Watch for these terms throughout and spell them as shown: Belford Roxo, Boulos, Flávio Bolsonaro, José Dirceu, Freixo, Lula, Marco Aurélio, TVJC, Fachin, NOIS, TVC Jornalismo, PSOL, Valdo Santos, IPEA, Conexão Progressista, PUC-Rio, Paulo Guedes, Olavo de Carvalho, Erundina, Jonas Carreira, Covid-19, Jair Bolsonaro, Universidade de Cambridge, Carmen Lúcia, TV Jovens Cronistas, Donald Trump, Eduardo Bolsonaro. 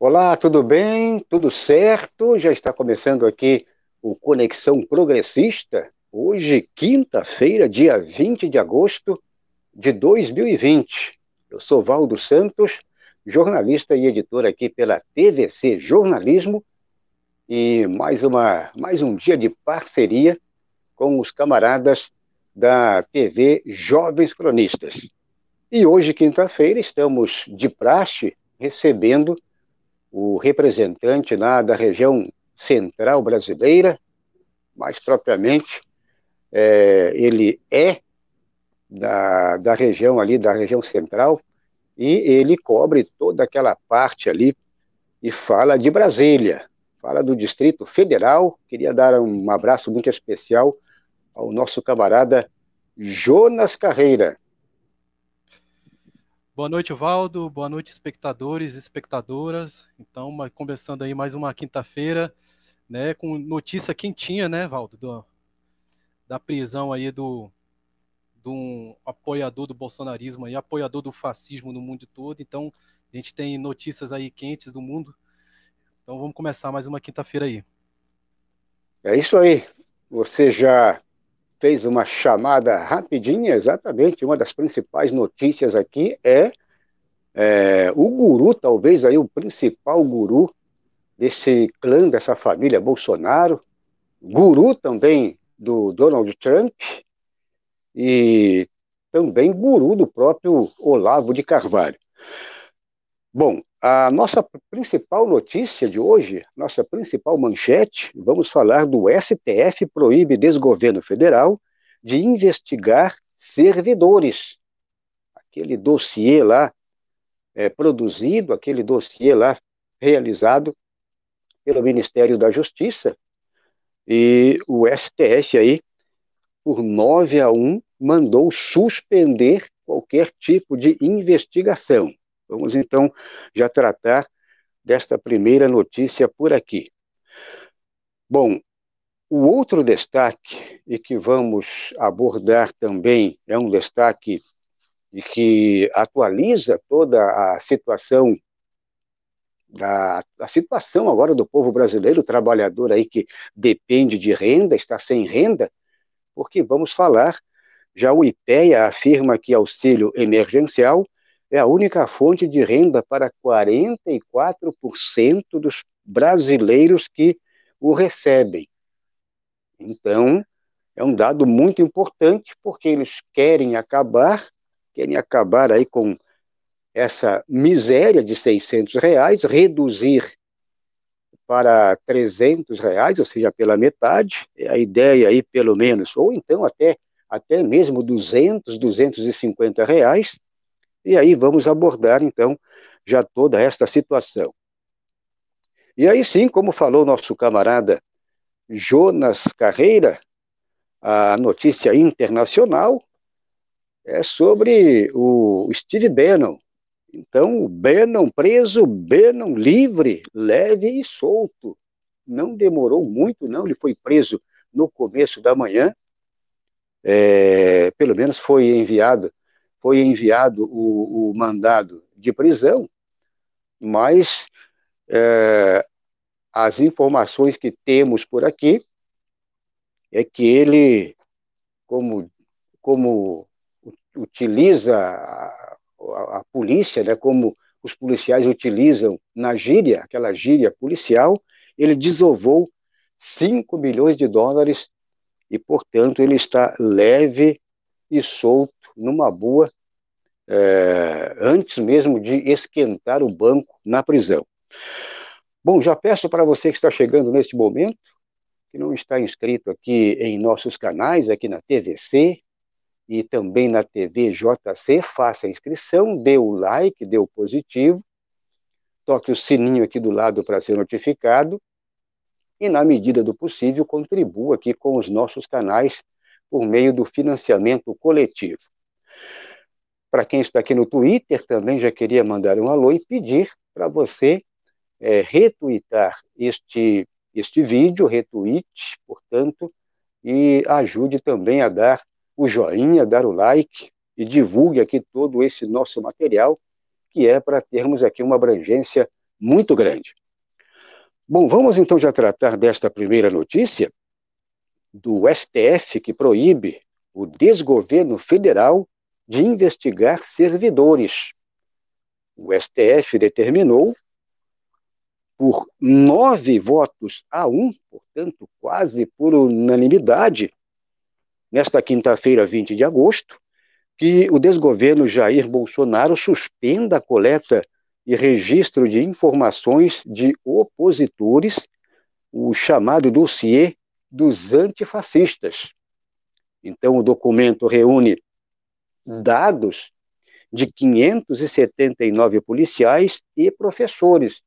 Olá, tudo bem? Tudo certo? Já está começando aqui o Conexão Progressista, hoje, quinta-feira, dia 20 de agosto de 2020. Eu sou Valdo Santos, jornalista e editor aqui pela TVC Jornalismo, e mais um dia de parceria com os camaradas da TV Jovens Cronistas. E hoje, quinta-feira, estamos de praxe recebendo o representante lá da região central brasileira, mais propriamente, ele é da região ali, da região central, e ele cobre toda aquela parte ali e fala de Brasília, fala do Distrito Federal. Queria dar um abraço muito especial ao nosso camarada Jonas Carreira. Boa noite, Valdo. Boa noite, espectadores e espectadoras. Então, começando aí mais uma quinta-feira, né, com notícia quentinha, né, Valdo, da prisão aí de um apoiador do bolsonarismo, aí, apoiador do fascismo no mundo todo. Então, a gente tem notícias aí quentes do mundo. Então, vamos começar mais uma quinta-feira aí. É isso aí. Você já fez uma chamada rapidinha, exatamente. Uma das principais notícias aqui é o guru, talvez aí o principal guru desse clã, dessa família Bolsonaro, guru também do Donald Trump e também guru do próprio Olavo de Carvalho. Bom, a nossa principal notícia de hoje, nossa principal manchete, vamos falar do STF proíbe desgoverno federal de investigar servidores. Aquele dossiê lá produzido, aquele dossiê lá realizado pelo Ministério da Justiça, e o STF aí, por 9-1, mandou suspender qualquer tipo de investigação. Vamos, então, já tratar desta primeira notícia por aqui. Bom, o outro destaque, e que vamos abordar também, é um destaque que atualiza toda a situação agora do povo brasileiro, o trabalhador aí que depende de renda, está sem renda, porque vamos falar, já o IPEA afirma que auxílio emergencial é a única fonte de renda para 44% dos brasileiros que o recebem. Então, é um dado muito importante, porque eles querem acabar aí com essa miséria de R$600, reduzir para R$300, ou seja, pela metade, a ideia aí pelo menos, ou então até mesmo R$200, R$250, E aí vamos abordar, então, já toda esta situação. E aí sim, como falou nosso camarada Jonas Carreira, a notícia internacional é sobre o Steve Bannon. Então, Bannon preso, Bannon livre, leve e solto. Não demorou muito, não, ele foi preso no começo da manhã, pelo menos foi enviado o mandado de prisão, mas as informações que temos por aqui é que ele, como utiliza a polícia, né, como os policiais utilizam na gíria, aquela gíria policial, ele desovou US$5 milhões e, portanto, ele está leve e solto, numa boa, antes mesmo de esquentar o banco na prisão. Bom, já peço para você que está chegando neste momento, que não está inscrito aqui em nossos canais, aqui na TVC e também na TVJC, faça a inscrição, dê o like, dê o positivo, toque o sininho aqui do lado para ser notificado e, na medida do possível, contribua aqui com os nossos canais por meio do financiamento coletivo. Para quem está aqui no Twitter, também já queria mandar um alô e pedir para você retweetar este vídeo, retweet, portanto, e ajude também a dar o joinha, dar o like e divulgue aqui todo esse nosso material, que é para termos aqui uma abrangência muito grande. Bom, vamos então já tratar desta primeira notícia do STF, que proíbe o desgoverno federal de investigar servidores. O STF determinou, por 9 votos a 1, portanto, quase por unanimidade, nesta quinta-feira, 20 de agosto, que o desgoverno Jair Bolsonaro suspenda a coleta e registro de informações de opositores, o chamado dossiê dos antifascistas. Então, o documento reúne dados de 579 policiais e professores,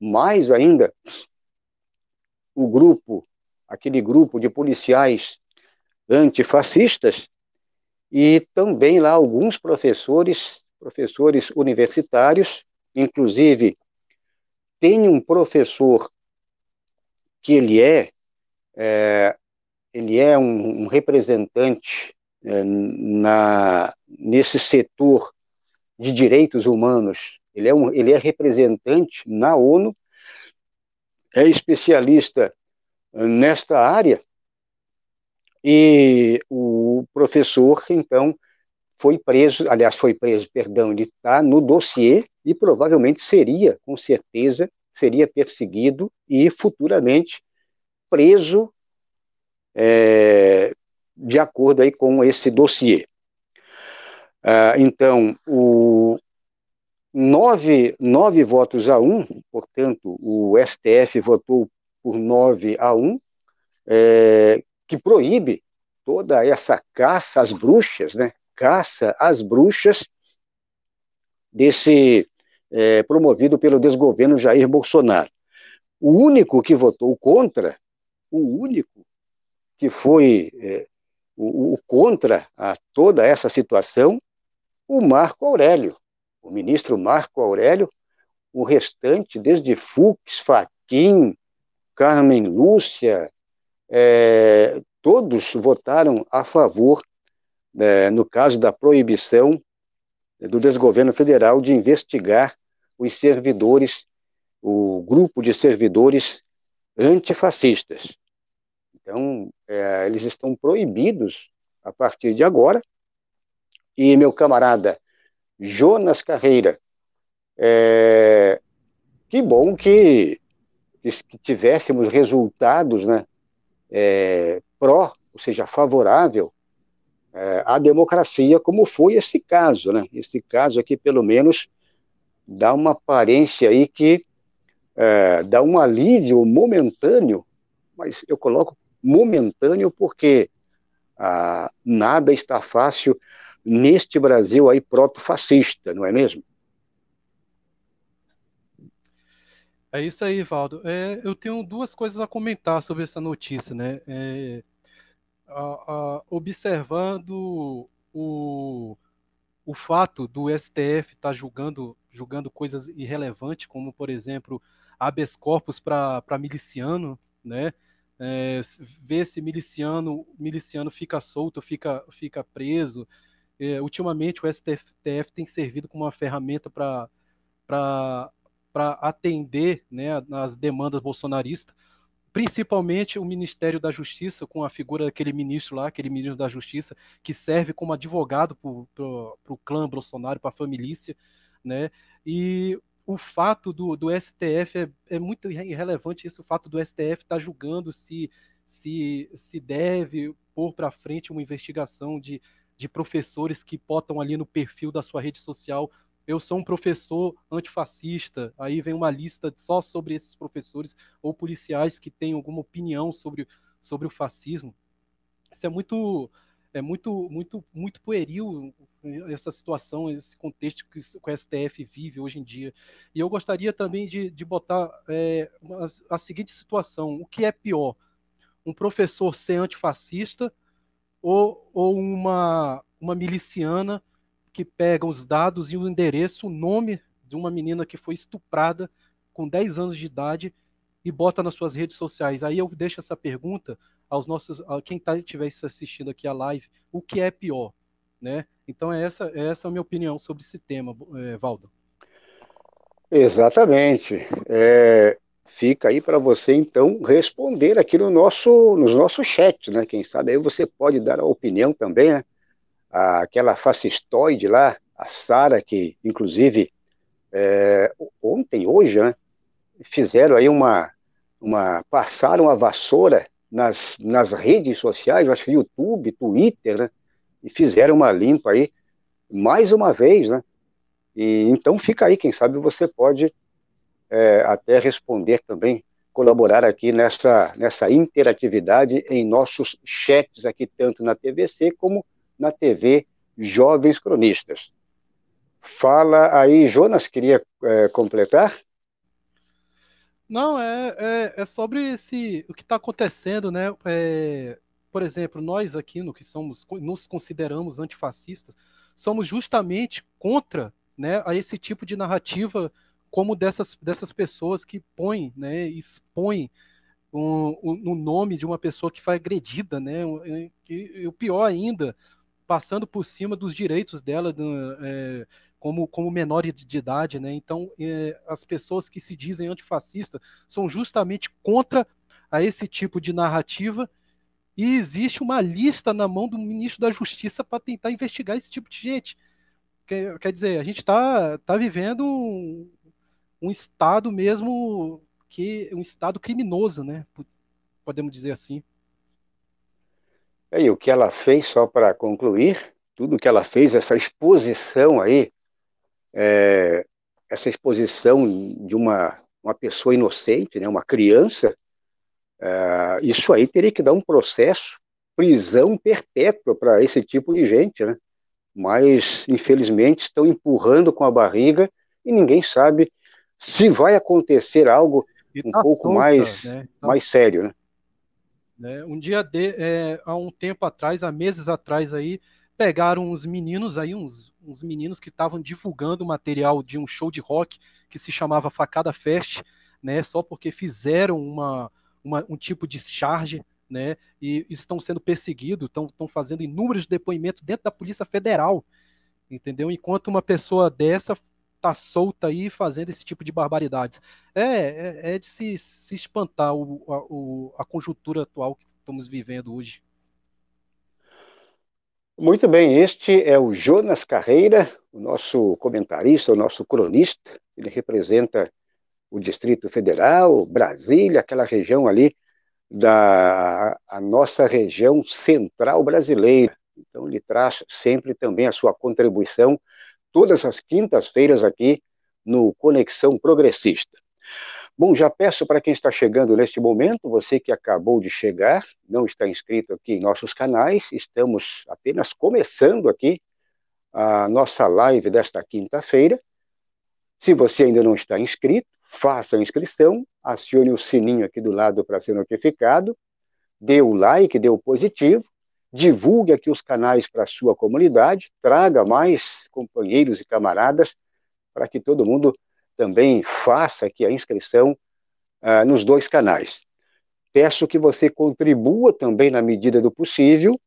mais ainda o grupo, aquele grupo de policiais antifascistas, e também lá alguns professores universitários. Inclusive, tem um professor que ele é um representante nesse setor de direitos humanos. Ele é representante na ONU, é especialista nesta área, e o professor, então, foi preso, ele está no dossiê e provavelmente seria perseguido e futuramente preso, de acordo aí com esse dossiê. Então, 9 votos a 1, portanto, o STF votou por 9 a 1, que proíbe toda essa caça às bruxas, né? Caça às bruxas promovido pelo desgoverno Jair Bolsonaro. O único que votou contra, contra a toda essa situação, o Marco Aurélio, o ministro Marco Aurélio. O restante, desde Fux, Fachin, Carmen Lúcia, todos votaram a favor, no caso da proibição do desgoverno federal de investigar os servidores, o grupo de servidores antifascistas. Então, eles estão proibidos a partir de agora. E meu camarada Jonas Carreira, que bom que tivéssemos resultados, né, ou seja, favorável a democracia, como foi esse caso, né? Esse caso aqui, pelo menos, dá uma aparência aí que dá um alívio momentâneo, mas eu coloco momentâneo porque nada está fácil neste Brasil aí proto-fascista, não é mesmo? É isso aí, Valdo. Eu tenho duas coisas a comentar sobre essa notícia, né? Observando o fato do STF estar julgando coisas irrelevantes, como, por exemplo, habeas corpus para miliciano, né? Ver se miliciano fica solto, fica preso. Ultimamente, o STF tem servido como uma ferramenta para atender, né, as demandas bolsonaristas, principalmente o Ministério da Justiça, com a figura daquele ministro lá, aquele ministro da Justiça, que serve como advogado para o clã Bolsonaro, para a família, né? E o fato do STF é muito irrelevante isso, o fato do STF estar julgando se deve pôr para frente uma investigação de professores que botam ali no perfil da sua rede social: eu sou um professor antifascista. Aí vem uma lista só sobre esses professores ou policiais que têm alguma opinião sobre o fascismo. Isso é muito pueril, essa situação, esse contexto que o STF vive hoje em dia. E eu gostaria também de botar a seguinte situação: o que é pior, um professor ser antifascista ou uma miliciana que pega os dados e o endereço, o nome de uma menina que foi estuprada com 10 anos de idade e bota nas suas redes sociais? Aí eu deixo essa pergunta a quem estiver assistindo aqui a live: o que é pior, né? Então essa é a minha opinião sobre esse tema, Valdo. Exatamente. Fica aí para você, então, responder aqui nos nossos chats, né? Quem sabe aí você pode dar a opinião também, né? Aquela fascistoide lá, a Sara, que inclusive hoje, né, fizeram aí passaram a vassoura nas redes sociais, acho que YouTube, Twitter, né, e fizeram uma limpa aí, mais uma vez, né? E então fica aí, quem sabe você pode até responder também, colaborar aqui nessa interatividade em nossos chats aqui, tanto na TVC como na TV Jovens Cronistas. Fala aí, Jonas, queria completar? Não, é sobre o que está acontecendo, né? Por exemplo, nós aqui, no que nos consideramos antifascistas, somos justamente contra, né, a esse tipo de narrativa como dessas pessoas que põem, né, expõem no nome de uma pessoa que foi agredida, né, e o pior ainda, passando por cima dos direitos dela como menor de idade, né? Então, as pessoas que se dizem antifascistas são justamente contra a esse tipo de narrativa, e existe uma lista na mão do ministro da Justiça para tentar investigar esse tipo de gente. Quer dizer, a gente está vivendo um estado mesmo, que um estado criminoso, né? Podemos dizer assim. E o que ela fez, só para concluir, tudo que ela fez, essa exposição aí, essa exposição de uma pessoa inocente, né, uma criança, isso aí teria que dar um processo, prisão perpétua para esse tipo de gente, né? Mas, infelizmente, estão empurrando com a barriga e ninguém sabe se vai acontecer algo mais sério, né? Um dia há um tempo atrás, há meses atrás aí, pegaram uns meninos aí, uns meninos que estavam divulgando material de um show de rock que se chamava Facada Fest, né? Só porque fizeram um tipo de charge, né? E estão sendo perseguidos, estão fazendo inúmeros depoimentos dentro da Polícia Federal, entendeu? Enquanto uma pessoa dessa está solta aí fazendo esse tipo de barbaridades. É de se espantar a conjuntura atual que estamos vivendo hoje. Muito bem, este é o Jonas Carreira, o nosso comentarista, o nosso cronista. Ele representa o Distrito Federal, Brasília, aquela região ali, a nossa região central brasileira. Então ele traz sempre também a sua contribuição todas as quintas-feiras aqui no Conexão Progressista. Bom, já peço para quem está chegando neste momento, você que acabou de chegar, não está inscrito aqui em nossos canais, estamos apenas começando aqui a nossa live desta quinta-feira. Se você ainda não está inscrito, faça a inscrição, acione o sininho aqui do lado para ser notificado, dê o like, dê o positivo, divulgue aqui os canais para a sua comunidade, traga mais companheiros e camaradas para que todo mundo também faça aqui a inscrição nos dois canais. Peço que você contribua também na medida do possível,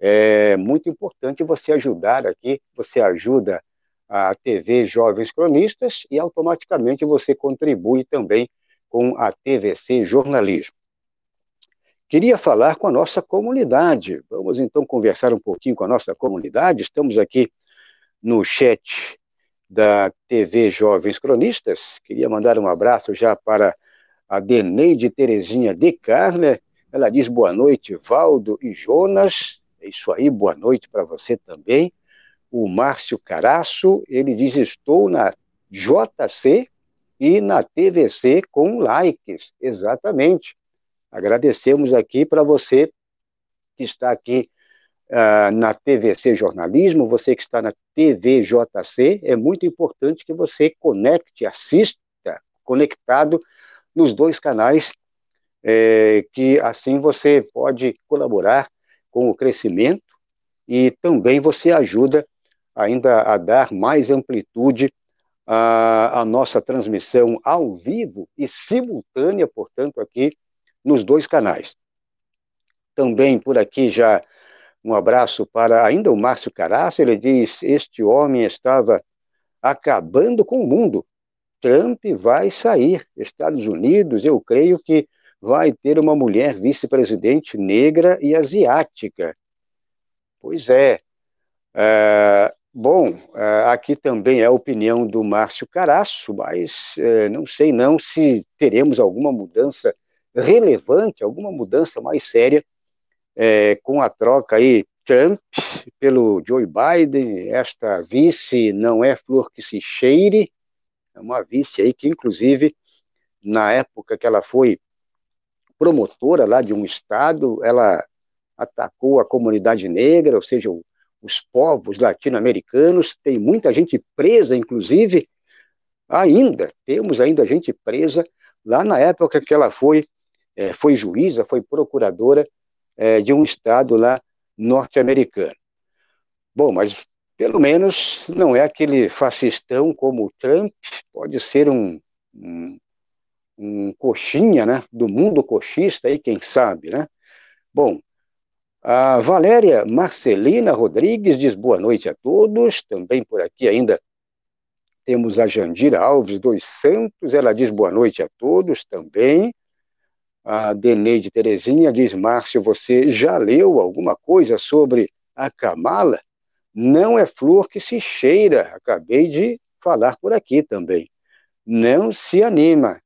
é muito importante você ajudar aqui, você ajuda a TV Jovens Cronistas e automaticamente você contribui também com a TVC Jornalismo. Queria falar com a nossa comunidade. Vamos, então, conversar um pouquinho com a nossa comunidade. Estamos aqui no chat da TV Jovens Cronistas. Queria mandar um abraço já para a Deneide Terezinha de Carla. Ela diz boa noite, Valdo e Jonas. É isso aí, boa noite para você também. O Márcio Caraço, ele diz, estou na JC e na TVC com likes. Exatamente. Agradecemos aqui para você que está aqui na TVC Jornalismo, você que está na TVJC, é muito importante que você conecte, assista, conectado nos dois canais, que assim você pode colaborar com o crescimento e também você ajuda ainda a dar mais amplitude à nossa transmissão ao vivo e simultânea, portanto, aqui nos dois canais. Também por aqui já um abraço para ainda o Márcio Caraço, ele diz, este homem estava acabando com o mundo, Trump vai sair. Estados Unidos, eu creio que vai ter uma mulher vice-presidente negra e asiática. Pois é. Bom, aqui também é a opinião do Márcio Caraço, mas não sei não se teremos alguma mudança relevante, alguma mudança mais séria com a troca aí Trump pelo Joe Biden. Esta vice não é flor que se cheire, é uma vice aí que, inclusive, na época que ela foi promotora lá de um estado, ela atacou a comunidade negra, ou seja, os povos latino-americanos. Tem muita gente presa, inclusive, ainda, temos ainda gente presa lá na época que ela foi juíza, foi procuradora de um estado lá norte-americano. Bom, mas pelo menos não é aquele fascistão como o Trump, pode ser um coxinha, né, do mundo coxista aí, quem sabe, né? Bom, a Valéria Marcelina Rodrigues diz boa noite a todos. Também por aqui ainda temos a Jandira Alves dos Santos, ela diz boa noite a todos também. A Deneide Terezinha diz, Márcio, você já leu alguma coisa sobre a Kamala? Não é flor que se cheira, acabei de falar por aqui também. Não se anima.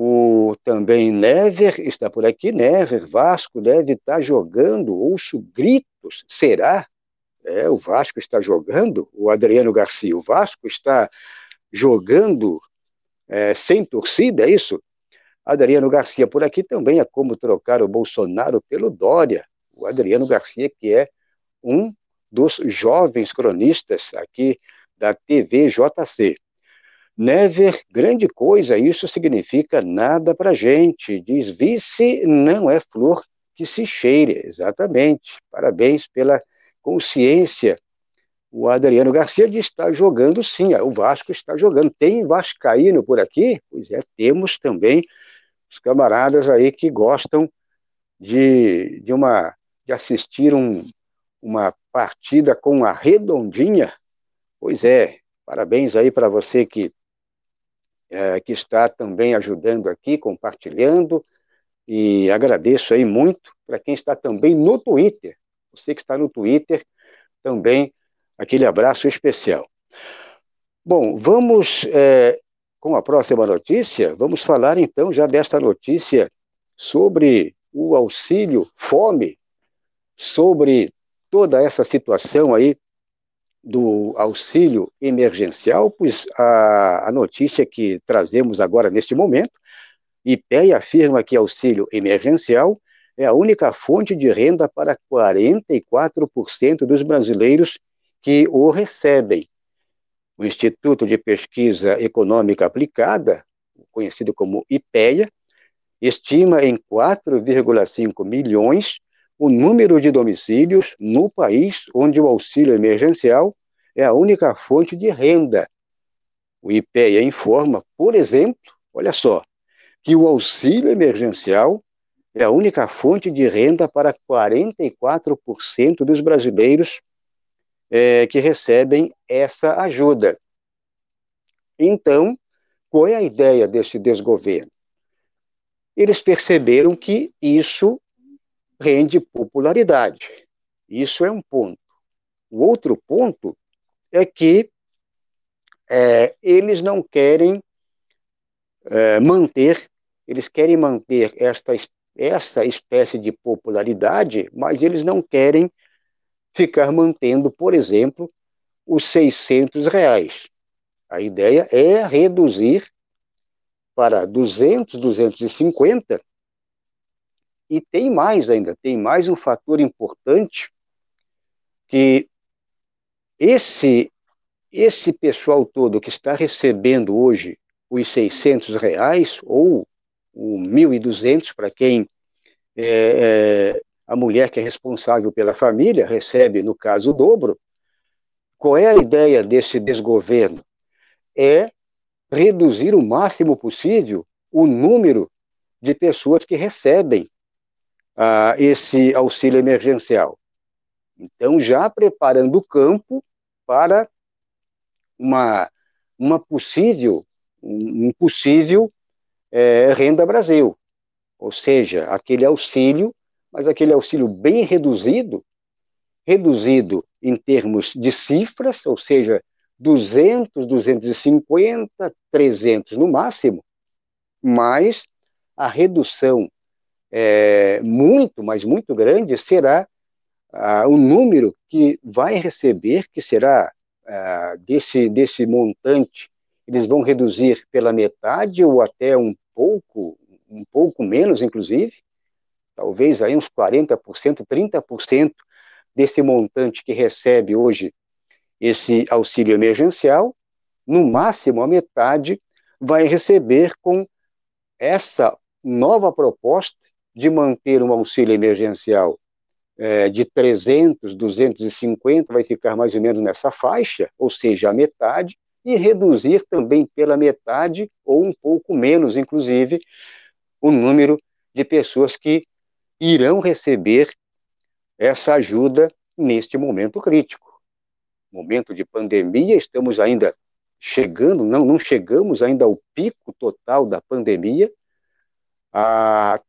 O também Never está por aqui, Never, Vasco deve estar jogando, ouço gritos, será? O Vasco está jogando, o Adriano Garcia, o Vasco está jogando sem torcida, é isso? Adriano Garcia por aqui também, é como trocar o Bolsonaro pelo Dória. O Adriano Garcia, que é um dos jovens cronistas aqui da TVJC. Never, grande coisa, isso significa nada pra gente. Diz, vice não é flor que se cheire. Exatamente, parabéns pela consciência. O Adriano Garcia diz, está jogando sim, o Vasco está jogando. Tem vascaíno por aqui? Pois é, temos também os camaradas aí que gostam de assistir uma partida com a redondinha. Pois é, parabéns aí para você que está também ajudando aqui, compartilhando, e agradeço aí muito para quem está também no Twitter. Você que está no Twitter, também aquele abraço especial. Bom, vamos... com a próxima notícia, vamos falar então já desta notícia sobre o auxílio fome, sobre toda essa situação aí do auxílio emergencial, pois a notícia que trazemos agora neste momento, IPEA afirma que auxílio emergencial é a única fonte de renda para 44% dos brasileiros que o recebem. O Instituto de Pesquisa Econômica Aplicada, conhecido como IPEA, estima em 4,5 milhões o número de domicílios no país onde o auxílio emergencial é a única fonte de renda. O IPEA informa, por exemplo, olha só, que o auxílio emergencial é a única fonte de renda para 44% dos brasileiros que recebem essa ajuda. Então, qual é a ideia desse desgoverno? Eles perceberam que isso rende popularidade. Isso é um ponto. O outro ponto é que eles não querem manter, eles querem manter essa espécie de popularidade, mas eles não querem ficar mantendo, por exemplo, os R$600. A ideia é reduzir para 200, 250, e tem mais ainda, tem mais um fator importante, que esse pessoal todo que está recebendo hoje os R$600, ou o 1.200, para quem a mulher que é responsável pela família recebe, no caso, o dobro. Qual é a ideia desse desgoverno? É reduzir o máximo possível o número de pessoas que recebem esse auxílio emergencial. Então, já preparando o campo para uma possível um possível Renda Brasil, ou seja, aquele auxílio, mas aquele auxílio bem reduzido em termos de cifras, ou seja, 200, 250, 300 no máximo, mas a redução muito, mas muito grande será o número que vai receber, que será desse montante. Eles vão reduzir pela metade ou até um pouco menos, inclusive, talvez aí uns 40%, 30% desse montante que recebe hoje esse auxílio emergencial, no máximo a metade vai receber com essa nova proposta de manter um auxílio emergencial de 300, 250, vai ficar mais ou menos nessa faixa, ou seja, a metade, e reduzir também pela metade, ou um pouco menos, inclusive, o número de pessoas que irão receber essa ajuda neste momento crítico. Momento de pandemia, estamos ainda chegando, não chegamos ainda ao pico total da pandemia.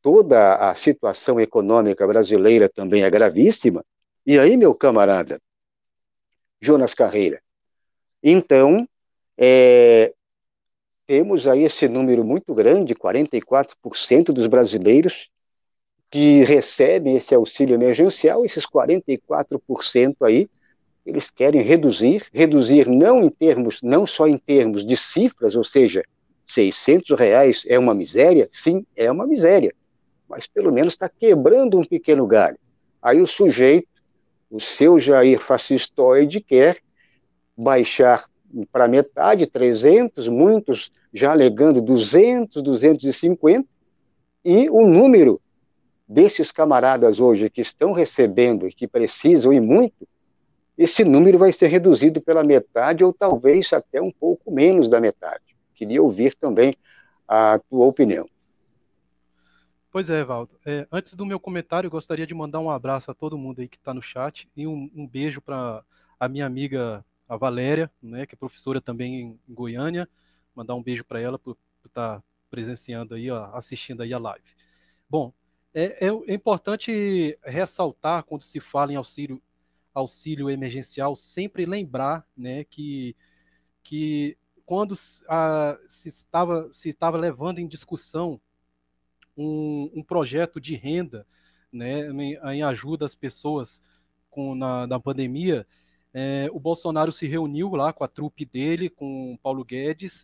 Toda a situação econômica brasileira também é gravíssima. E aí, meu camarada Jonas Carreira, então, temos aí esse número muito grande, 44% dos brasileiros que recebem esse auxílio emergencial. Esses 44% aí, eles querem reduzir não só em termos de cifras, ou seja, R$600 é uma miséria? Sim, é uma miséria, mas pelo menos está quebrando um pequeno galho. Aí o sujeito, o seu Jair fascistoide, quer baixar para metade, 300, muitos já alegando 200, 250, e o número desses camaradas hoje que estão recebendo e que precisam e muito, esse número vai ser reduzido pela metade ou talvez até um pouco menos da metade. Queria ouvir também a tua opinião. Pois é, Valdo. Antes do meu comentário, eu gostaria de mandar um abraço a todo mundo aí que está no chat e um beijo para a minha amiga, a Valéria, né, que é professora também em Goiânia. Mandar um beijo para ela por estar presenciando aí, assistindo aí a live. Bom, é importante ressaltar, quando se fala em auxílio emergencial, sempre lembrar, né, que quando se estava levando em discussão um projeto de renda, né, em ajuda às pessoas na pandemia, o Bolsonaro se reuniu lá com a trupe dele, com o Paulo Guedes,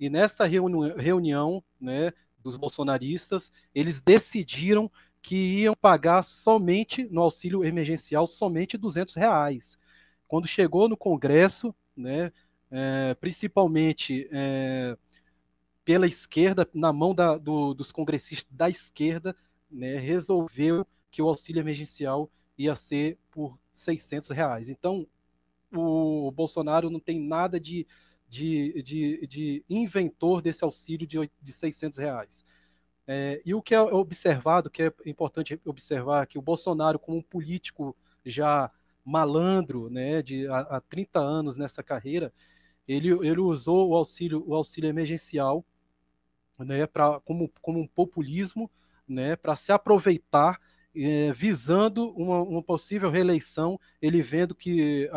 e nessa reunião, né, dos bolsonaristas, eles decidiram que iam pagar somente, no auxílio emergencial, somente R$200. Quando chegou no Congresso, né, principalmente pela esquerda, na mão dos congressistas da esquerda, né, resolveu que o auxílio emergencial ia ser por R$600. Então, o Bolsonaro não tem nada de inventor desse auxílio de R$600. E o que é observado, que é importante observar, que o Bolsonaro, como um político já malandro, né, há 30 anos nessa carreira, ele usou o auxílio emergencial, né, como um populismo, né, para se aproveitar, visando uma possível reeleição, ele vendo que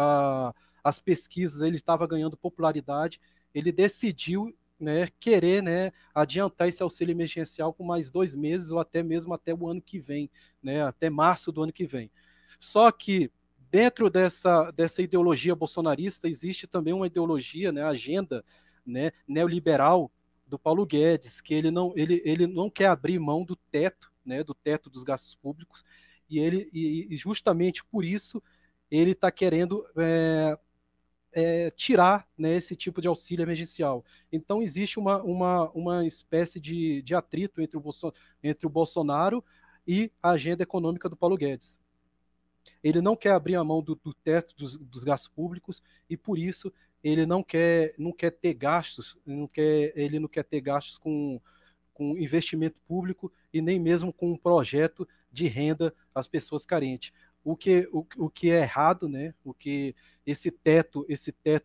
as pesquisas ele estava ganhando popularidade, ele decidiu, né, querer, né, adiantar esse auxílio emergencial por mais 2 meses ou até mesmo até o ano que vem, né, até março do ano que vem. Só que dentro dessa ideologia bolsonarista existe também uma ideologia, né, agenda, né, neoliberal do Paulo Guedes, que ele não quer abrir mão do teto, né, do teto dos gastos públicos, e justamente por isso ele está querendo tirar, né, esse tipo de auxílio emergencial. Então existe uma espécie de atrito entre o Bolsonaro e a agenda econômica do Paulo Guedes. Ele não quer abrir a mão do teto dos gastos públicos e, por isso, ele não quer ter gastos, ele não quer ter gastos com investimento público e nem mesmo com um projeto de renda às pessoas carentes. o que é errado, né? O que esse teto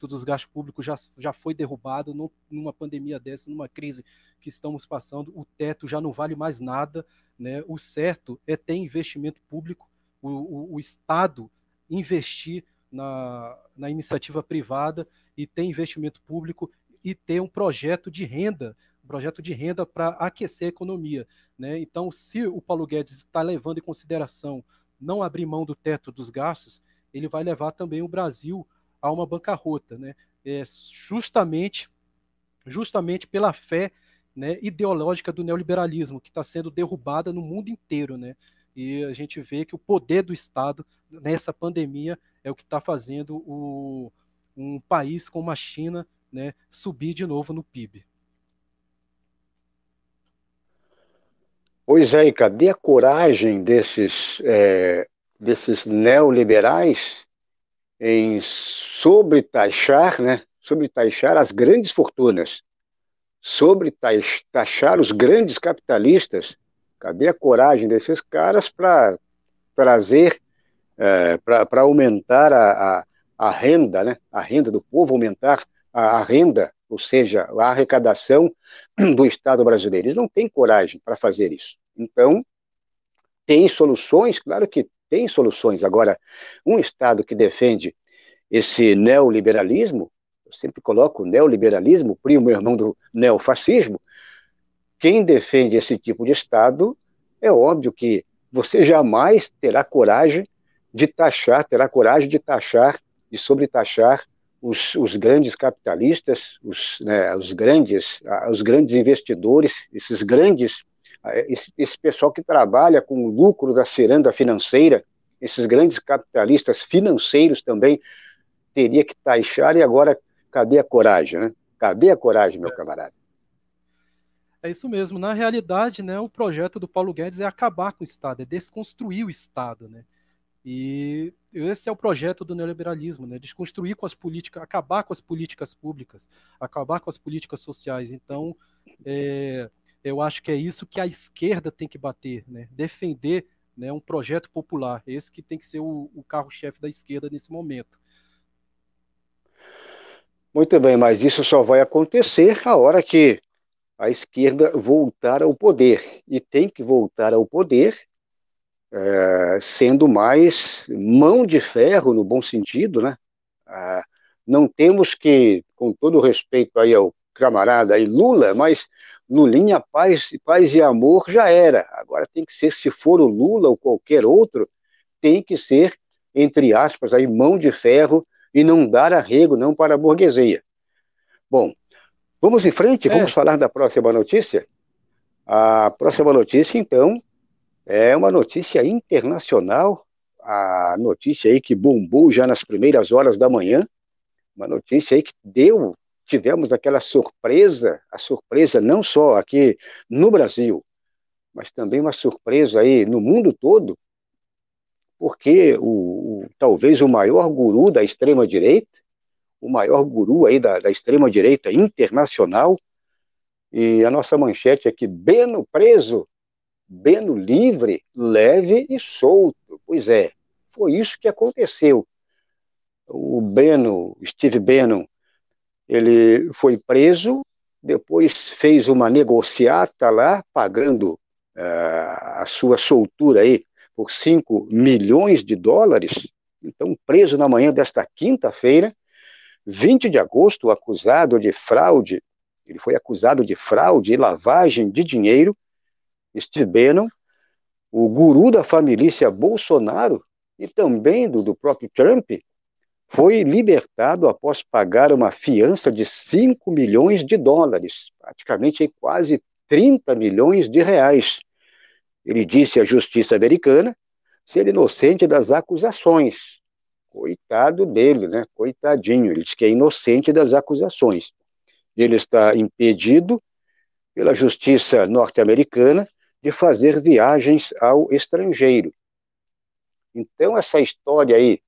dos gastos públicos já foi derrubado numa pandemia dessa, numa crise que estamos passando, o teto já não vale mais nada, né? O certo é ter investimento público, o Estado investir na iniciativa privada e ter investimento público e ter um projeto de renda para aquecer a economia, né? Então, se o Paulo Guedes está levando em consideração não abrir mão do teto dos gastos, ele vai levar também o Brasil a uma bancarrota, né? Justamente pela fé, né, ideológica do neoliberalismo, que está sendo derrubada no mundo inteiro, né? E a gente vê que o poder do Estado, nessa pandemia, é o que está fazendo um país como a China, né, subir de novo no PIB. Pois é, e cadê a coragem desses neoliberais em sobretaxar as grandes fortunas, sobretaxar os grandes capitalistas? Cadê a coragem desses caras para trazer, para aumentar a renda, né? A renda do povo, aumentar a renda, ou seja, a arrecadação do Estado brasileiro. Eles não têm coragem para fazer isso. Então, tem soluções? Claro que tem soluções. Agora, um Estado que defende esse neoliberalismo, eu sempre coloco o neoliberalismo, primo e irmão do neofascismo, quem defende esse tipo de Estado, é óbvio que você jamais terá coragem de taxar e sobretaxar os grandes capitalistas, os grandes investidores, esse pessoal que trabalha com o lucro da ciranda financeira, esses grandes capitalistas financeiros também teria que taxar. E agora, cadê a coragem, né? Cadê a coragem, meu camarada? É isso mesmo. Na realidade, né, o projeto do Paulo Guedes é acabar com o Estado, é desconstruir o Estado, né? E esse é o projeto do neoliberalismo, né? Desconstruir com as políticas, acabar com as políticas públicas, acabar com as políticas sociais. Então, eu acho que é isso que a esquerda tem que bater, né? Defender, né, um projeto popular. Esse que tem que ser o carro-chefe da esquerda nesse momento. Muito bem, mas isso só vai acontecer a hora que a esquerda voltar ao poder. E tem que voltar ao poder sendo mais mão de ferro, no bom sentido, né? Não temos que, com todo respeito aí ao camarada aí Lula, mas Lulinha, paz e amor já era. Agora tem que ser, se for o Lula ou qualquer outro, tem que ser, entre aspas, aí, mão de ferro e não dar arrego não para a burguesia. Bom, vamos em frente, vamos falar da próxima notícia? A próxima notícia, então, é uma notícia internacional, a notícia aí que bombou já nas primeiras horas da manhã, uma notícia aí que tivemos aquela surpresa, a surpresa não só aqui no Brasil, mas também uma surpresa aí no mundo todo, porque talvez o maior guru da extrema-direita, o maior guru aí da extrema-direita internacional, e a nossa manchete é que Beno preso, Beno livre, leve e solto. Pois é, foi isso que aconteceu. O Beno, Steve Bannon, ele foi preso, depois fez uma negociata lá, pagando a sua soltura aí por 5 milhões de dólares. Então, preso na manhã desta quinta-feira, 20 de agosto, acusado de fraude, ele foi acusado de fraude e lavagem de dinheiro. Steve Bannon, o guru da família Bolsonaro e também do próprio Trump, foi libertado após pagar uma fiança de 5 milhões de dólares, praticamente quase 30 milhões de reais. Ele disse à justiça americana ser inocente das acusações. Coitado dele, né? Coitadinho, ele diz que é inocente das acusações. Ele está impedido pela justiça norte-americana de fazer viagens ao estrangeiro. Então, essa história aí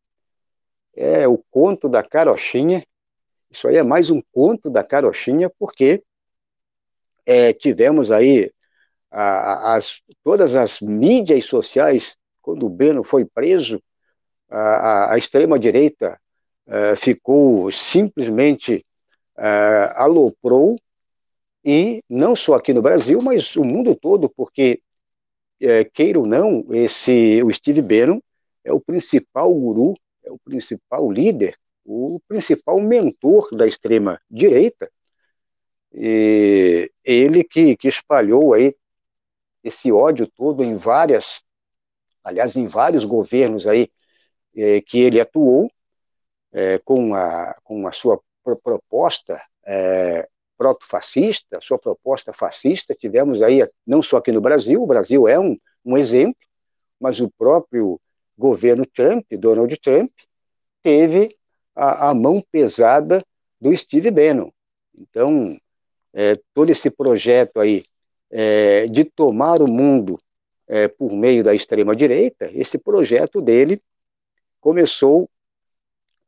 é o conto da carochinha. Isso aí é mais um conto da carochinha, porque tivemos aí todas as mídias sociais, quando o Beno foi preso, a extrema-direita ficou simplesmente, aloprou, e não só aqui no Brasil, mas o mundo todo, porque, queira ou não, o Steve Bannon é o principal guru, é o principal líder, o principal mentor da extrema-direita, e ele que espalhou aí esse ódio todo em várias, aliás, em vários governos aí que ele atuou, com a sua proposta proto-fascista, sua proposta fascista. Tivemos aí, não só aqui no Brasil, o Brasil é um exemplo, mas o próprio governo Trump, Donald Trump, teve a mão pesada do Steve Bannon. Então, todo esse projeto aí de tomar o mundo por meio da extrema-direita, esse projeto dele começou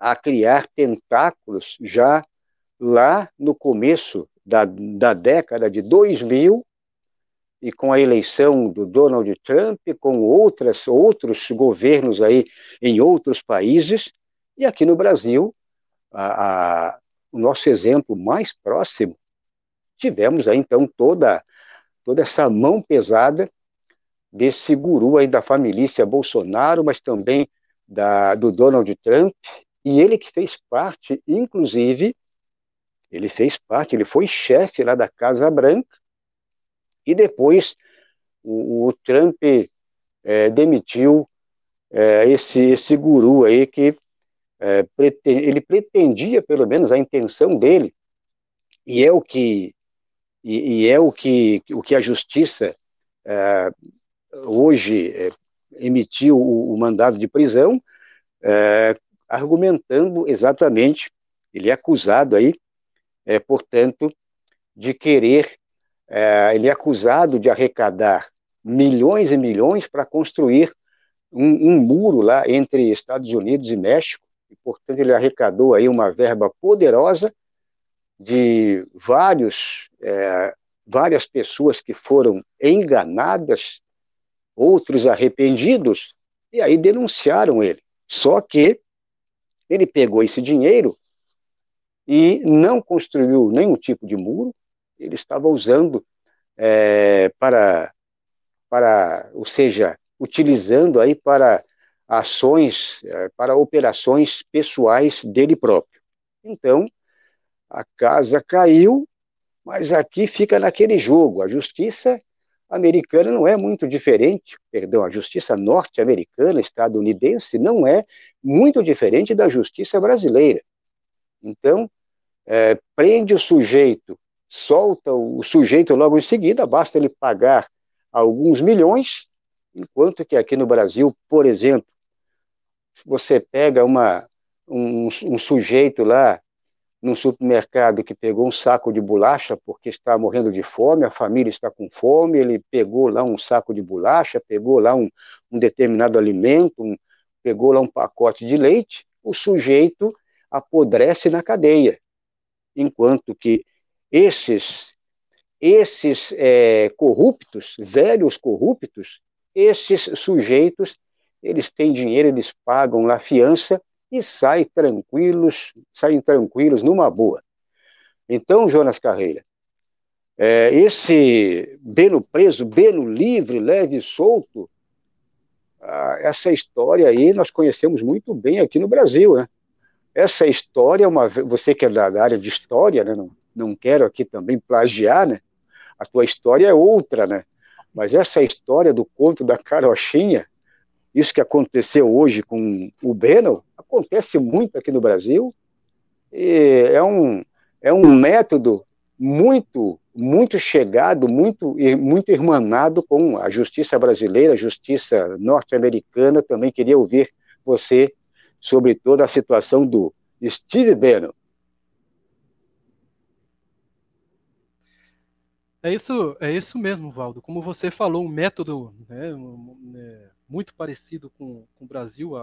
a criar tentáculos já lá no começo da década de 2000, e com a eleição do Donald Trump, com outros governos aí em outros países, e aqui no Brasil, o nosso exemplo mais próximo, tivemos aí então toda essa mão pesada desse guru aí da família Bolsonaro, mas também do Donald Trump, e ele que fez parte, inclusive, ele foi chefe lá da Casa Branca, e depois o Trump demitiu esse guru aí que ele pretendia, pelo menos a intenção dele, e é o que, o que a justiça hoje emitiu o mandado de prisão, argumentando exatamente, ele é acusado aí, portanto, de querer, ele é acusado de arrecadar milhões e milhões para construir um muro lá entre Estados Unidos e México, e, portanto, ele arrecadou aí uma verba poderosa de várias pessoas que foram enganadas, outros arrependidos, e aí denunciaram ele. Só que ele pegou esse dinheiro e não construiu nenhum tipo de muro, ele estava usando ou seja, utilizando aí para ações, para operações pessoais dele próprio. Então, a casa caiu, mas aqui fica naquele jogo. A justiça americana não é muito diferente, perdão, a justiça norte-americana, estadunidense, não é muito diferente da justiça brasileira. Então, prende o sujeito, solta o sujeito logo em seguida, basta ele pagar alguns milhões, enquanto que aqui no Brasil, por exemplo, você pega um sujeito lá num supermercado que pegou um saco de bolacha porque está morrendo de fome, a família está com fome, ele pegou lá um saco de bolacha, pegou lá um determinado alimento, pegou lá um pacote de leite, o sujeito apodrece na cadeia, enquanto que esses corruptos, velhos corruptos, esses sujeitos, eles têm dinheiro, eles pagam lá fiança, e saem tranquilos numa boa. Então, Jonas Carreira, esse Beno preso, Beno livre, leve e solto, essa história aí nós conhecemos muito bem aqui no Brasil, né? Essa história, você que é da área de história, né? Não quero aqui também plagiar, né? A tua história é outra, né? Mas essa história do conto da carochinha, isso que aconteceu hoje com o Beno, acontece muito aqui no Brasil, e é um método muito, muito chegado, muito, muito irmanado com a justiça brasileira, a justiça norte-americana. Também queria ouvir você sobre toda a situação do Steve Bannon. É isso mesmo, Valdo. Como você falou, um método, né, muito parecido com o Brasil,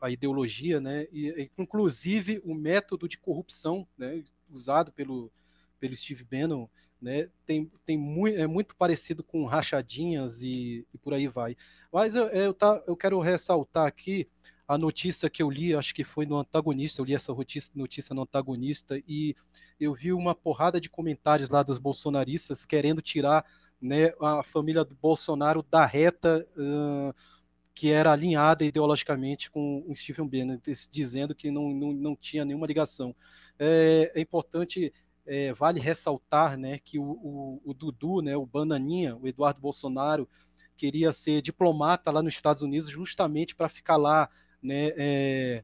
a ideologia, né, e inclusive o método de corrupção, né, usado pelo Steve Bannon, né? É muito parecido com rachadinhas e por aí vai. Mas eu quero ressaltar aqui a notícia que eu li, acho que foi no Antagonista, eu li essa notícia no Antagonista, e eu vi uma porrada de comentários lá dos bolsonaristas querendo tirar, né, a família do Bolsonaro da reta que era alinhada ideologicamente com o Steve Bannon, dizendo que não tinha nenhuma ligação. É importante... vale ressaltar, né, que o Dudu, né, o Bananinha, o Eduardo Bolsonaro, queria ser diplomata lá nos Estados Unidos justamente para ficar lá, né,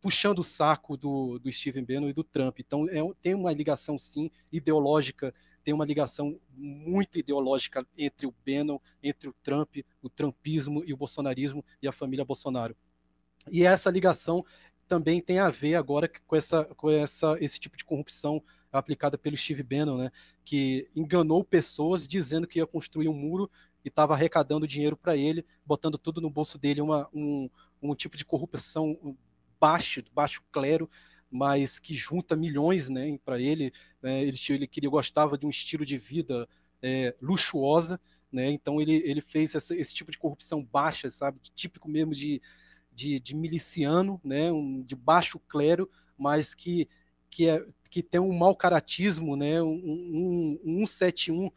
puxando o saco do Steve Bannon e do Trump. Então tem uma ligação, sim, ideológica, tem uma ligação muito ideológica entre o Bannon, entre o Trump, o trumpismo e o bolsonarismo e a família Bolsonaro. E essa ligação também tem a ver agora com esse tipo de corrupção aplicada pelo Steve Bannon, né, que enganou pessoas dizendo que ia construir um muro e estava arrecadando dinheiro para ele, botando tudo no bolso dele, um tipo de corrupção baixo clero, mas que junta milhões, né, para ele. Ele gostava de um estilo de vida luxuosa, né, então ele fez esse tipo de corrupção baixa, sabe, típico mesmo de miliciano, né, de baixo clero, mas que tem um mau caratismo, né? Um 171,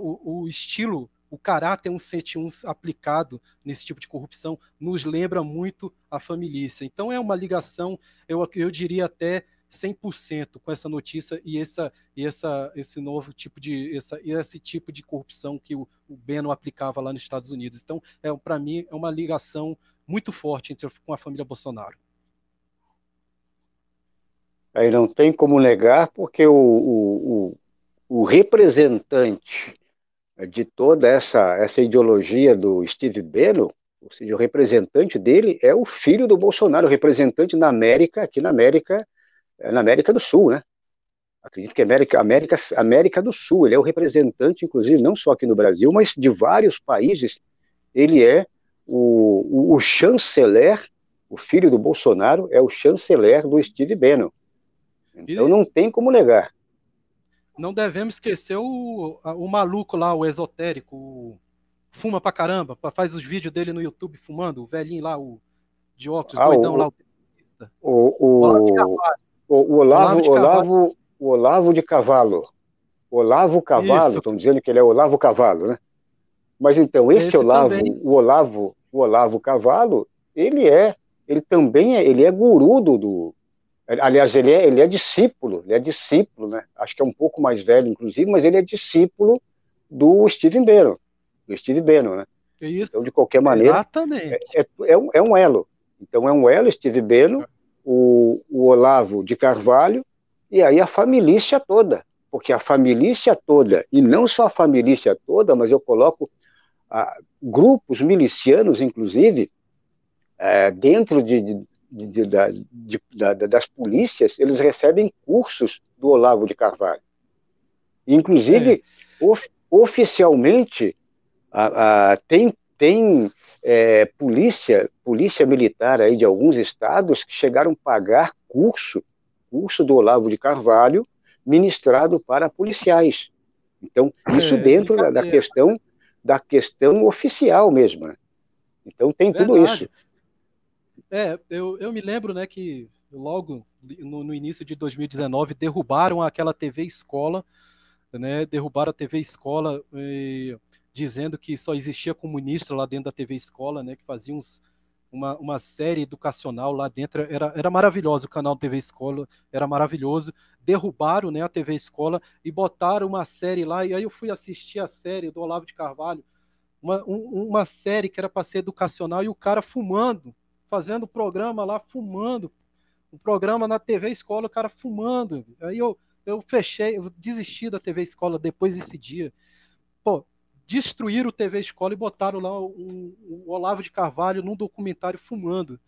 o estilo, o caráter 171 aplicado nesse tipo de corrupção nos lembra muito a família. Então é uma ligação, eu diria até 100% com essa notícia e esse tipo de corrupção que o Bannon aplicava lá nos Estados Unidos. Então, para mim, é uma ligação muito forte com a família Bolsonaro. Aí não tem como negar, porque o representante de toda essa ideologia do Steve Bannon, ou seja, o representante dele é o filho do Bolsonaro, o representante na América, aqui na América do Sul, né? Acredito que América do Sul, ele é o representante, inclusive, não só aqui no Brasil, mas de vários países. Ele é o chanceler, o filho do Bolsonaro é o chanceler do Steve Bannon. Então não tem como negar. Não devemos esquecer o maluco lá, o esotérico, fuma pra caramba, faz os vídeos dele no YouTube fumando, o velhinho lá, o de óculos, doidão lá. O Olavo de Carvalho, estão dizendo que ele é Olavo Carvalho, né? Mas então, esse Olavo Carvalho, ele também é guru do... Aliás, ele é discípulo, né? Acho que é um pouco mais velho, inclusive, mas ele é discípulo do Steve Bannon, né? Isso. Então, de qualquer maneira, exatamente. É um elo. Então, é um elo, Steve Bannon, o Olavo de Carvalho, e aí a familícia toda, porque a familícia toda, e não só a familícia toda, mas eu coloco grupos milicianos, inclusive, dentro das polícias, eles recebem cursos do Olavo de Carvalho. Inclusive, oficialmente, tem polícia militar aí de alguns estados que chegaram a pagar curso do Olavo de Carvalho, ministrado para policiais. Então, isso dentro da questão oficial mesmo. Né? Então, tem tudo isso. Eu me lembro, né, que logo no início de 2019 derrubaram aquela TV Escola, né, dizendo que só existia comunista lá dentro da TV Escola, né, que fazia uma série educacional lá dentro, era maravilhoso, o canal TV Escola era maravilhoso, derrubaram, né, a TV Escola e botaram uma série lá, e aí eu fui assistir a série do Olavo de Carvalho, uma série que era para ser educacional, e o cara fumando, fazendo programa lá, fumando, um programa na TV Escola, o cara fumando. Aí eu desisti da TV Escola depois desse dia. Pô, destruíram o TV Escola e botaram lá o Olavo de Carvalho num documentário fumando.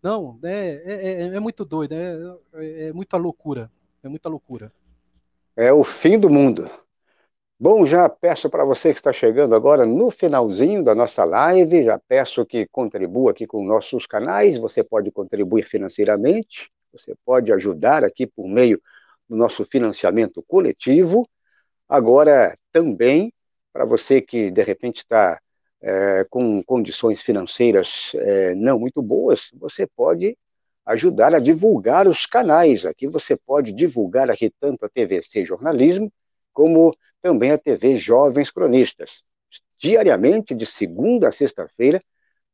Não, é muito doido, é muita loucura, É o fim do mundo. Bom, já peço para você que está chegando agora no finalzinho da nossa live, já peço que contribua aqui com nossos canais, você pode contribuir financeiramente, você pode ajudar aqui por meio do nosso financiamento coletivo, Agora, também, para você que, de repente, está com condições financeiras não muito boas, você pode ajudar a divulgar os canais. Aqui você pode divulgar aqui tanto a TVC Jornalismo, como também a TV Jovens Cronistas. Diariamente, de segunda a sexta-feira,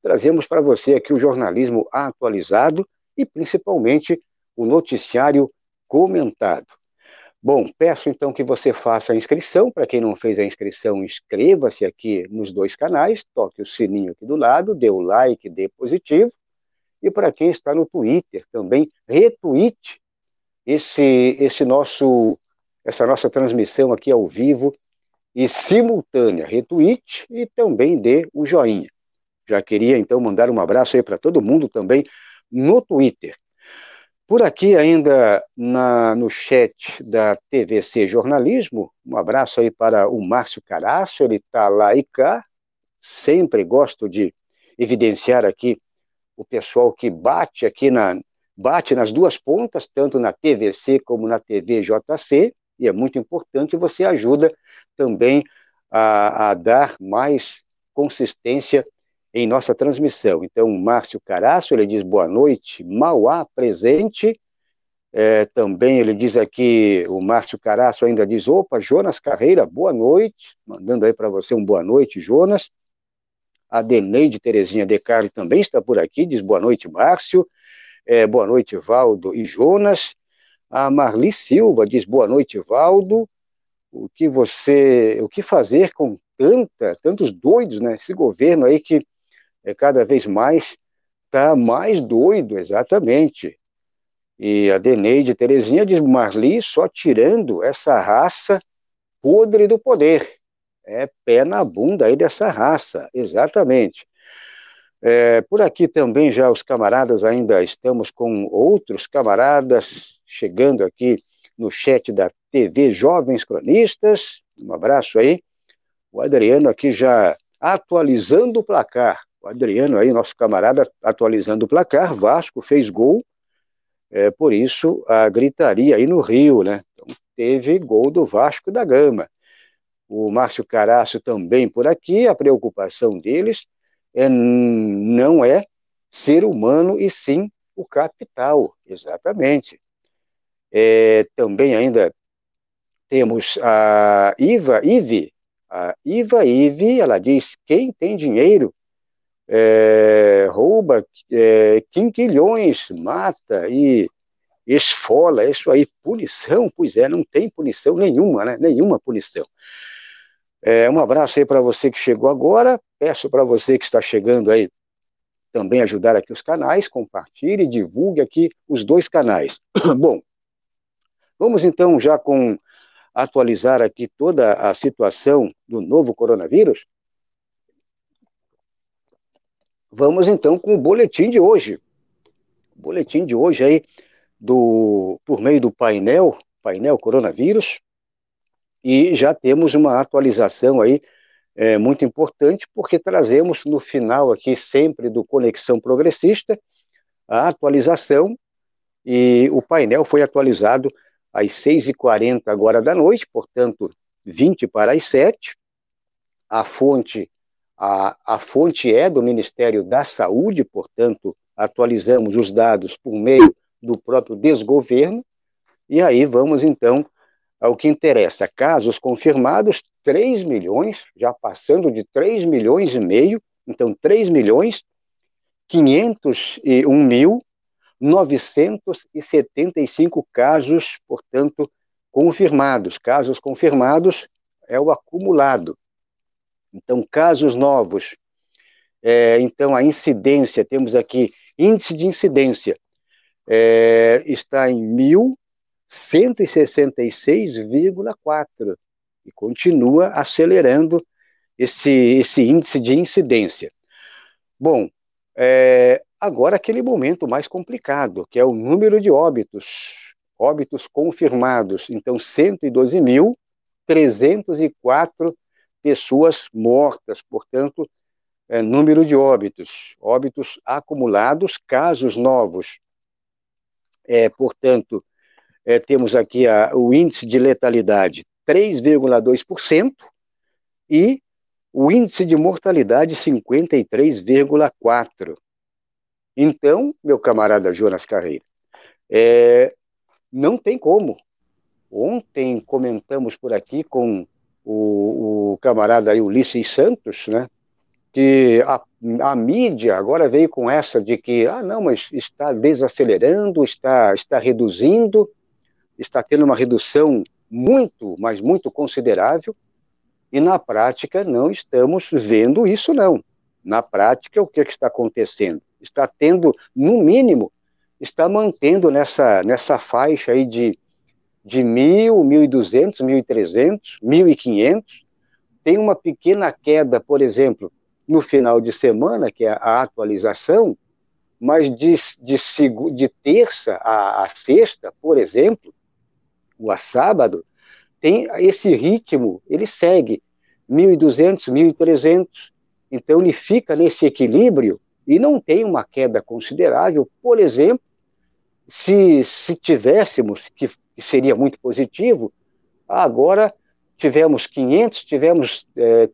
trazemos para você aqui o jornalismo atualizado e, principalmente, o noticiário comentado. Bom, peço então que você faça a inscrição. Para quem não fez a inscrição, inscreva-se aqui nos dois canais, toque o sininho aqui do lado, dê o like, dê positivo. E para quem está no Twitter também, retuite essa nossa transmissão aqui ao vivo e simultânea. Retuite e também dê o joinha. Já queria então mandar um abraço aí para todo mundo também no Twitter. Por aqui ainda no chat da TVC Jornalismo, um abraço aí para o Márcio Carasso, ele está lá e cá, sempre gosto de evidenciar aqui o pessoal que bate nas duas pontas, tanto na TVC como na TVJC, e é muito importante, você ajuda também a dar mais consistência em nossa transmissão. Então, Márcio Carasso, ele diz boa noite, Mauá presente. Também ele diz aqui, o Márcio Carasso ainda diz, opa, Jonas Carreira, boa noite. Mandando aí para você um boa noite, Jonas. A Deneide Terezinha de Carli também está por aqui, diz boa noite, Márcio. Boa noite, Valdo e Jonas. A Marli Silva diz boa noite, Valdo. O que fazer com tantos doidos, né? Esse governo aí que cada vez mais está mais doido, exatamente. E a Deneide Terezinha diz, Marli, só tirando essa raça podre do poder. É pé na bunda aí dessa raça, exatamente. Por aqui também já os camaradas, ainda estamos com outros camaradas chegando aqui no chat da TV Jovens Cronistas. Um abraço aí. O Adriano aqui já atualizando o placar. O Adriano aí, nosso camarada, atualizando o placar. Vasco fez gol, por isso a gritaria aí no Rio, né? Então, teve gol do Vasco da Gama. O Márcio Carasso também por aqui. A preocupação deles não é ser humano, e sim o capital, exatamente. Também ainda temos a Iva Ive, ela diz, quem tem dinheiro rouba quinquilhões, mata e esfola, isso aí, punição? Pois é, não tem punição nenhuma, né? Nenhuma punição. Um abraço aí para você que chegou agora, peço para você que está chegando aí também ajudar aqui os canais, compartilhe, divulgue aqui os dois canais. Bom, vamos então já atualizar aqui toda a situação do novo coronavírus. Vamos então com o boletim de hoje. O boletim de hoje aí, por meio do painel coronavírus, e já temos uma atualização aí muito importante, porque trazemos no final aqui sempre do Conexão Progressista a atualização, e o painel foi atualizado às 6h40 agora da noite, portanto, 20 para as 7. A fonte é do Ministério da Saúde, portanto, atualizamos os dados por meio do próprio desgoverno. E aí vamos, então, ao que interessa. Casos confirmados, 3 milhões, já passando de 3 milhões e meio, então 3.501.975 casos, portanto, confirmados. Casos confirmados é o acumulado. Então, casos novos. Então, a incidência, temos aqui índice de incidência, está em 1.166,4 e continua acelerando esse índice de incidência. Bom, agora aquele momento mais complicado, que é o número de óbitos confirmados. Então, 112.304 pessoas mortas, portanto, número de óbitos acumulados, casos novos. Portanto, temos aqui o índice de letalidade, 3,2% e o índice de mortalidade 53,4%. Então, meu camarada Jonas Carreira, não tem como. Ontem comentamos por aqui com o camarada Ulisses Santos, né, que a mídia agora veio com essa de que, não, mas está desacelerando, está reduzindo, está tendo uma redução muito, mas muito considerável, e na prática não estamos vendo isso, não. Na prática, o que está acontecendo? Está tendo, no mínimo, está mantendo nessa faixa aí de 1.000, 1.200, 1.300, 1.500, tem uma pequena queda, por exemplo, no final de semana, que é a atualização, mas de terça a sexta, por exemplo, ou a sábado, tem esse ritmo, ele segue 1.200, 1.300, então ele fica nesse equilíbrio e não tem uma queda considerável. Por exemplo, se tivéssemos, que seria muito positivo, agora tivemos 500, tivemos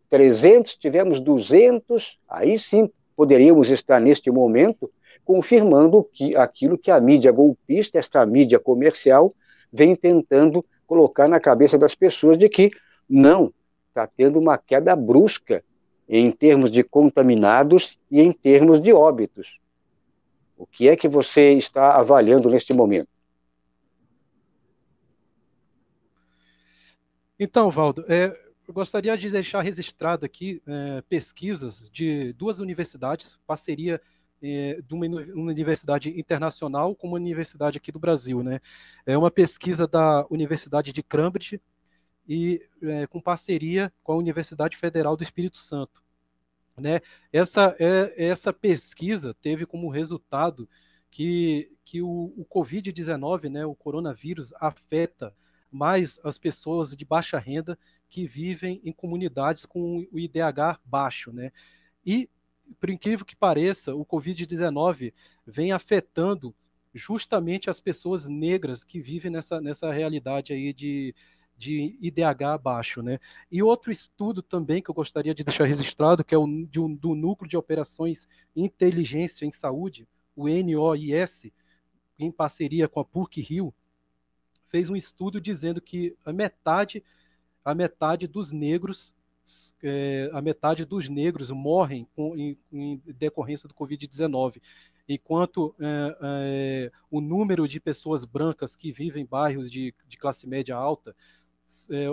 300, tivemos 200, aí sim poderíamos estar neste momento confirmando que aquilo que a mídia golpista, esta mídia comercial, vem tentando colocar na cabeça das pessoas, de que não, está tendo uma queda brusca em termos de contaminados e em termos de óbitos. O que é que você está avaliando neste momento? Então, Valdo, eu gostaria de deixar registrado aqui pesquisas de duas universidades, parceria de uma universidade internacional com uma universidade aqui do Brasil, né? É uma pesquisa da Universidade de Cambridge e com parceria com a Universidade Federal do Espírito Santo, né? Essa pesquisa teve como resultado que o Covid-19, né, o coronavírus, afeta mais as pessoas de baixa renda que vivem em comunidades com o IDH baixo, né? E, por incrível que pareça, o Covid-19 vem afetando justamente as pessoas negras que vivem nessa realidade aí de IDH baixo, né? E outro estudo também que eu gostaria de deixar registrado, que é do Núcleo de Operações Inteligência em Saúde, o NOIS, em parceria com a PUC-Rio, fez um estudo dizendo que a metade dos negros morrem em decorrência do Covid-19, enquanto o número de pessoas brancas que vivem em bairros de classe média alta,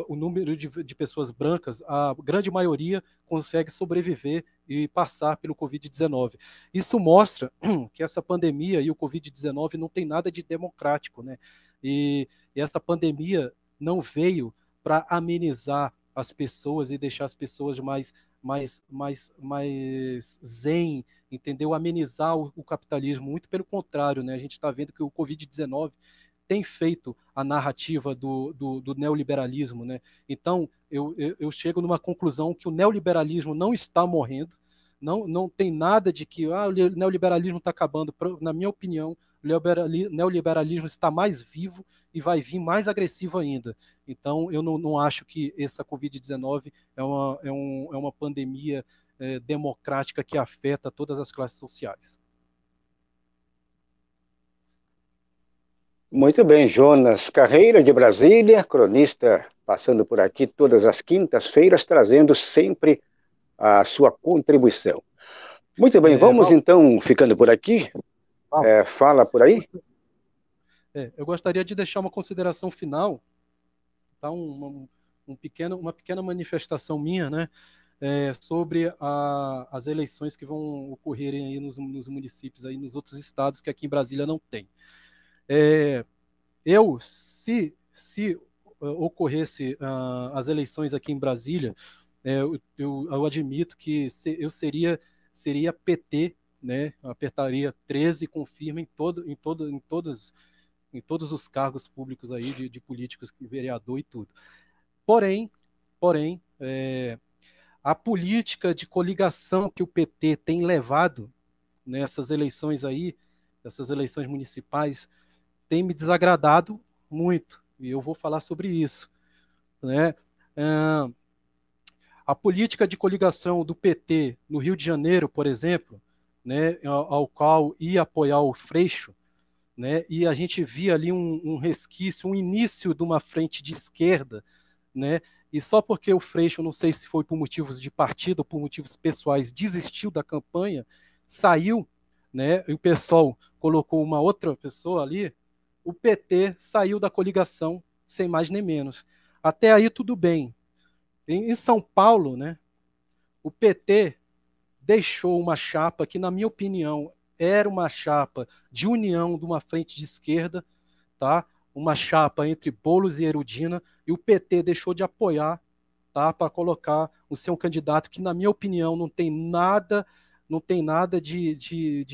o número de pessoas brancas, a grande maioria consegue sobreviver e passar pelo Covid-19. Isso mostra que essa pandemia e o Covid-19 não tem nada de democrático, né? E essa pandemia não veio para amenizar as pessoas e deixar as pessoas mais zen, entendeu? Amenizar o capitalismo, muito pelo contrário, né? A gente está vendo que o Covid-19 tem feito a narrativa do neoliberalismo, né? Então, eu chego numa conclusão que o neoliberalismo não está morrendo, não tem nada de que o neoliberalismo está acabando. Na minha opinião, o neoliberalismo está mais vivo e vai vir mais agressivo ainda. Então, eu não acho que essa Covid-19 é uma pandemia democrática que afeta todas as classes sociais. Muito bem, Jonas Carreira, de Brasília, cronista, passando por aqui todas as quintas-feiras, trazendo sempre a sua contribuição. Muito bem, vamos então ficando por aqui. Fala por aí. Eu gostaria de deixar uma consideração final, tá? uma pequena manifestação minha, né? Sobre as eleições que vão ocorrerem aí nos municípios, aí nos outros estados que aqui em Brasília não tem. Se ocorresse as eleições aqui em Brasília, eu admito que eu seria PT, né? Apertaria 13, confirma em todos os cargos públicos aí de políticos, vereador e tudo. Porém, a política de coligação que o PT tem levado nessas eleições aí, essas eleições municipais, tem me desagradado muito, e eu vou falar sobre isso. né? A política de coligação do PT no Rio de Janeiro, por exemplo, né, ao qual ia apoiar o Freixo, né, e a gente via ali um resquício, um início de uma frente de esquerda, né, e só porque o Freixo, não sei se foi por motivos de partido ou por motivos pessoais, desistiu da campanha, saiu, né, e o pessoal colocou uma outra pessoa ali, o PT saiu da coligação, sem mais nem menos. Até aí tudo bem. Em São Paulo, né, o PT deixou uma chapa que, na minha opinião, era uma chapa de união de uma frente de esquerda, tá? Uma chapa entre Boulos e Erundina, e o PT deixou de apoiar, tá, para colocar o seu candidato que, na minha opinião, não tem nada de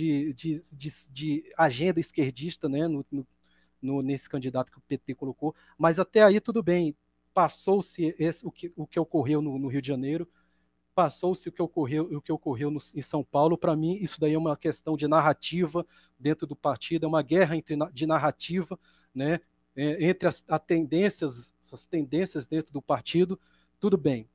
agenda esquerdista, né, nesse candidato que o PT colocou. Mas até aí tudo bem, passou-se o que ocorreu no Rio de Janeiro, passou-se o que ocorreu em São Paulo. Para mim, isso daí é uma questão de narrativa dentro do partido, é uma guerra de narrativa, né, entre as tendências dentro do partido, tudo bem.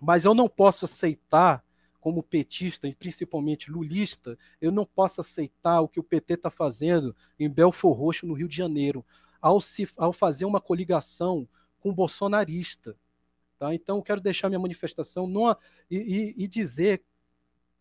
Mas eu não posso aceitar, como petista e principalmente lulista, eu não posso aceitar o que o PT está fazendo em Belford Roxo, no Rio de Janeiro, ao fazer uma coligação com bolsonarista. Tá? Então, eu quero deixar minha manifestação e dizer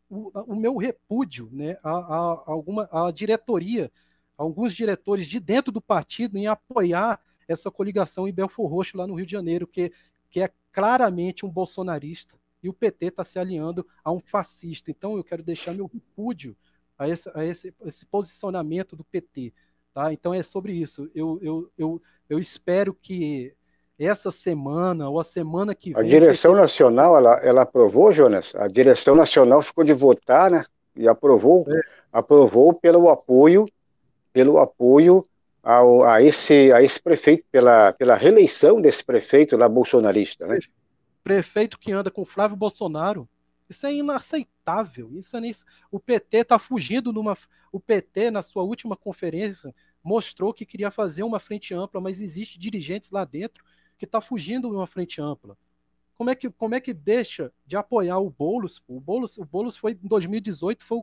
o meu repúdio, né, à diretoria, a alguns diretores de dentro do partido, em apoiar essa coligação em Belford Roxo, lá no Rio de Janeiro, que é claramente um bolsonarista. E o PT está se alinhando a um fascista. Então, eu quero deixar meu repúdio a esse posicionamento do PT. Tá? Então, é sobre isso. Eu espero que essa semana ou a semana que vem... A direção nacional, ela aprovou, Jonas? A direção nacional ficou de votar, né? E aprovou, aprovou pelo apoio a esse prefeito, pela reeleição desse prefeito lá bolsonarista, né? Prefeito que anda com Flávio Bolsonaro, isso é inaceitável. O PT está fugindo O PT, na sua última conferência, mostrou que queria fazer uma frente ampla, mas existe dirigentes lá dentro que estão fugindo de uma frente ampla. Como é que deixa de apoiar o Boulos? O Boulos foi, em 2018, foi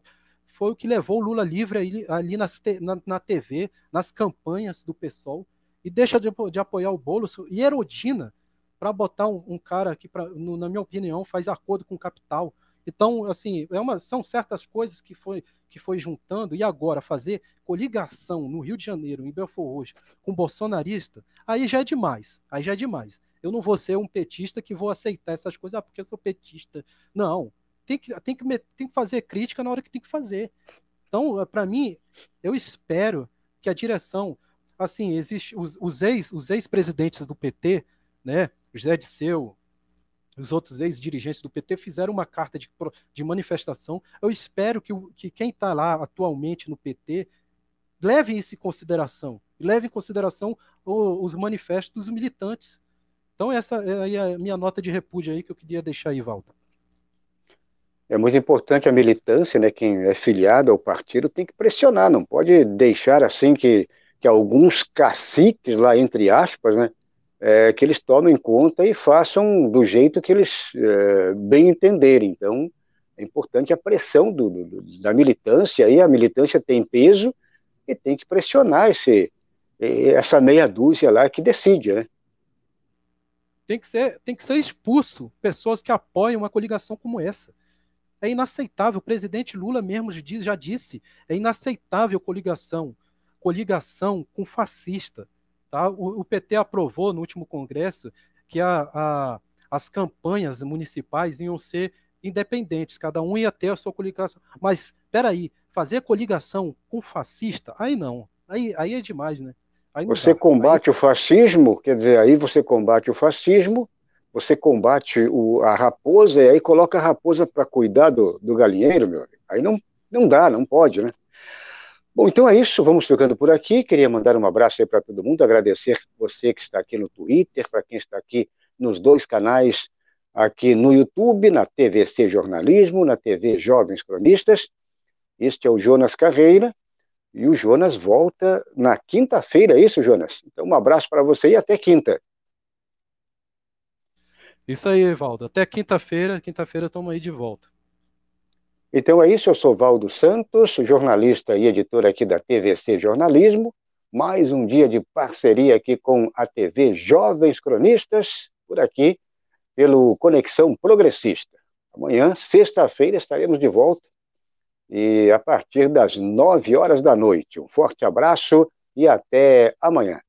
o que levou o Lula livre ali na TV, nas campanhas do PSOL, e deixa de apoiar o Boulos. E Erundina, para botar um cara aqui, na minha opinião, faz acordo com o capital. Então, assim, são certas coisas que foi juntando, e agora fazer coligação no Rio de Janeiro, em Belford Roxo, com bolsonarista, aí já é demais, Eu não vou ser um petista que vou aceitar essas coisas, porque eu sou petista. Não, tem que fazer crítica na hora que tem que fazer. Então, para mim, eu espero que a direção, assim, existe os ex-presidentes do PT, né, José Dirceu, os outros ex-dirigentes do PT fizeram uma carta de manifestação. Eu espero que quem está lá atualmente no PT leve isso em consideração, os manifestos dos militantes. Então essa é a minha nota de repúdio aí que eu queria deixar aí, Valdo. É muito importante a militância, né? Quem é filiado ao partido tem que pressionar, não pode deixar assim que alguns caciques lá, entre aspas, né, que eles tomem conta e façam do jeito que eles bem entenderem. Então, é importante a pressão da militância, e a militância tem peso e tem que pressionar essa meia dúzia lá que decide, né? Tem que ser expulso pessoas que apoiam uma coligação como essa. É inaceitável, o presidente Lula mesmo já disse, é inaceitável coligação com fascista. Tá? O PT aprovou no último congresso que as campanhas municipais iam ser independentes, cada um ia ter a sua coligação. Mas, espera aí, fazer coligação com fascista? Aí não, aí é demais, né? Você combate o fascismo, quer dizer, aí você combate o fascismo, você combate a raposa, e aí coloca a raposa para cuidar do galinheiro, meu amigo. Aí não dá, não pode, né? Bom, então é isso, vamos ficando por aqui. Queria mandar um abraço aí para todo mundo, agradecer você que está aqui no Twitter, para quem está aqui nos dois canais, aqui no YouTube, na TVC Jornalismo, na TV Jovens Cronistas. Este é o Jonas Carreira, e o Jonas volta na quinta-feira, é isso, Jonas? Então um abraço para você e até quinta. Isso aí, Valdo. Até quinta-feira. Quinta-feira estamos aí de volta. Então é isso. Eu sou Valdo Santos, jornalista e editor aqui da TVC Jornalismo. Mais um dia de parceria aqui com a TV Jovens Cronistas, por aqui, pelo Conexão Progressista. Amanhã, sexta-feira, estaremos de volta e a partir das 21h. Um forte abraço e até amanhã.